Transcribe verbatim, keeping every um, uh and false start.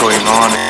going on.